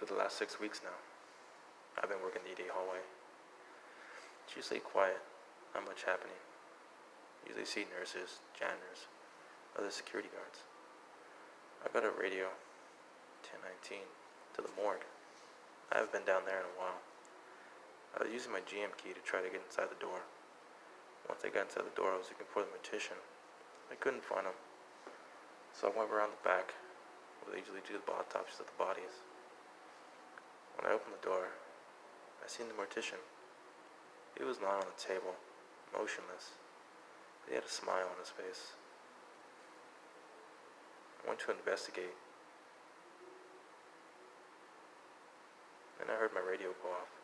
for the last 6 weeks now. I've been working the ED hallway. It's usually quiet, not much happening. Usually see nurses, janitors, other security guards. I've got a radio, 1019, to the morgue. I haven't been down there in a while. I was using my GM key to try to get inside the door. Once I got inside the door, I was looking for the mortician. I couldn't find him, so I went around the back, where they usually do the autopsies of the bodies. When I opened the door, I seen the mortician. He was lying on the table, motionless, but he had a smile on his face. I went to investigate, and I heard my radio go off.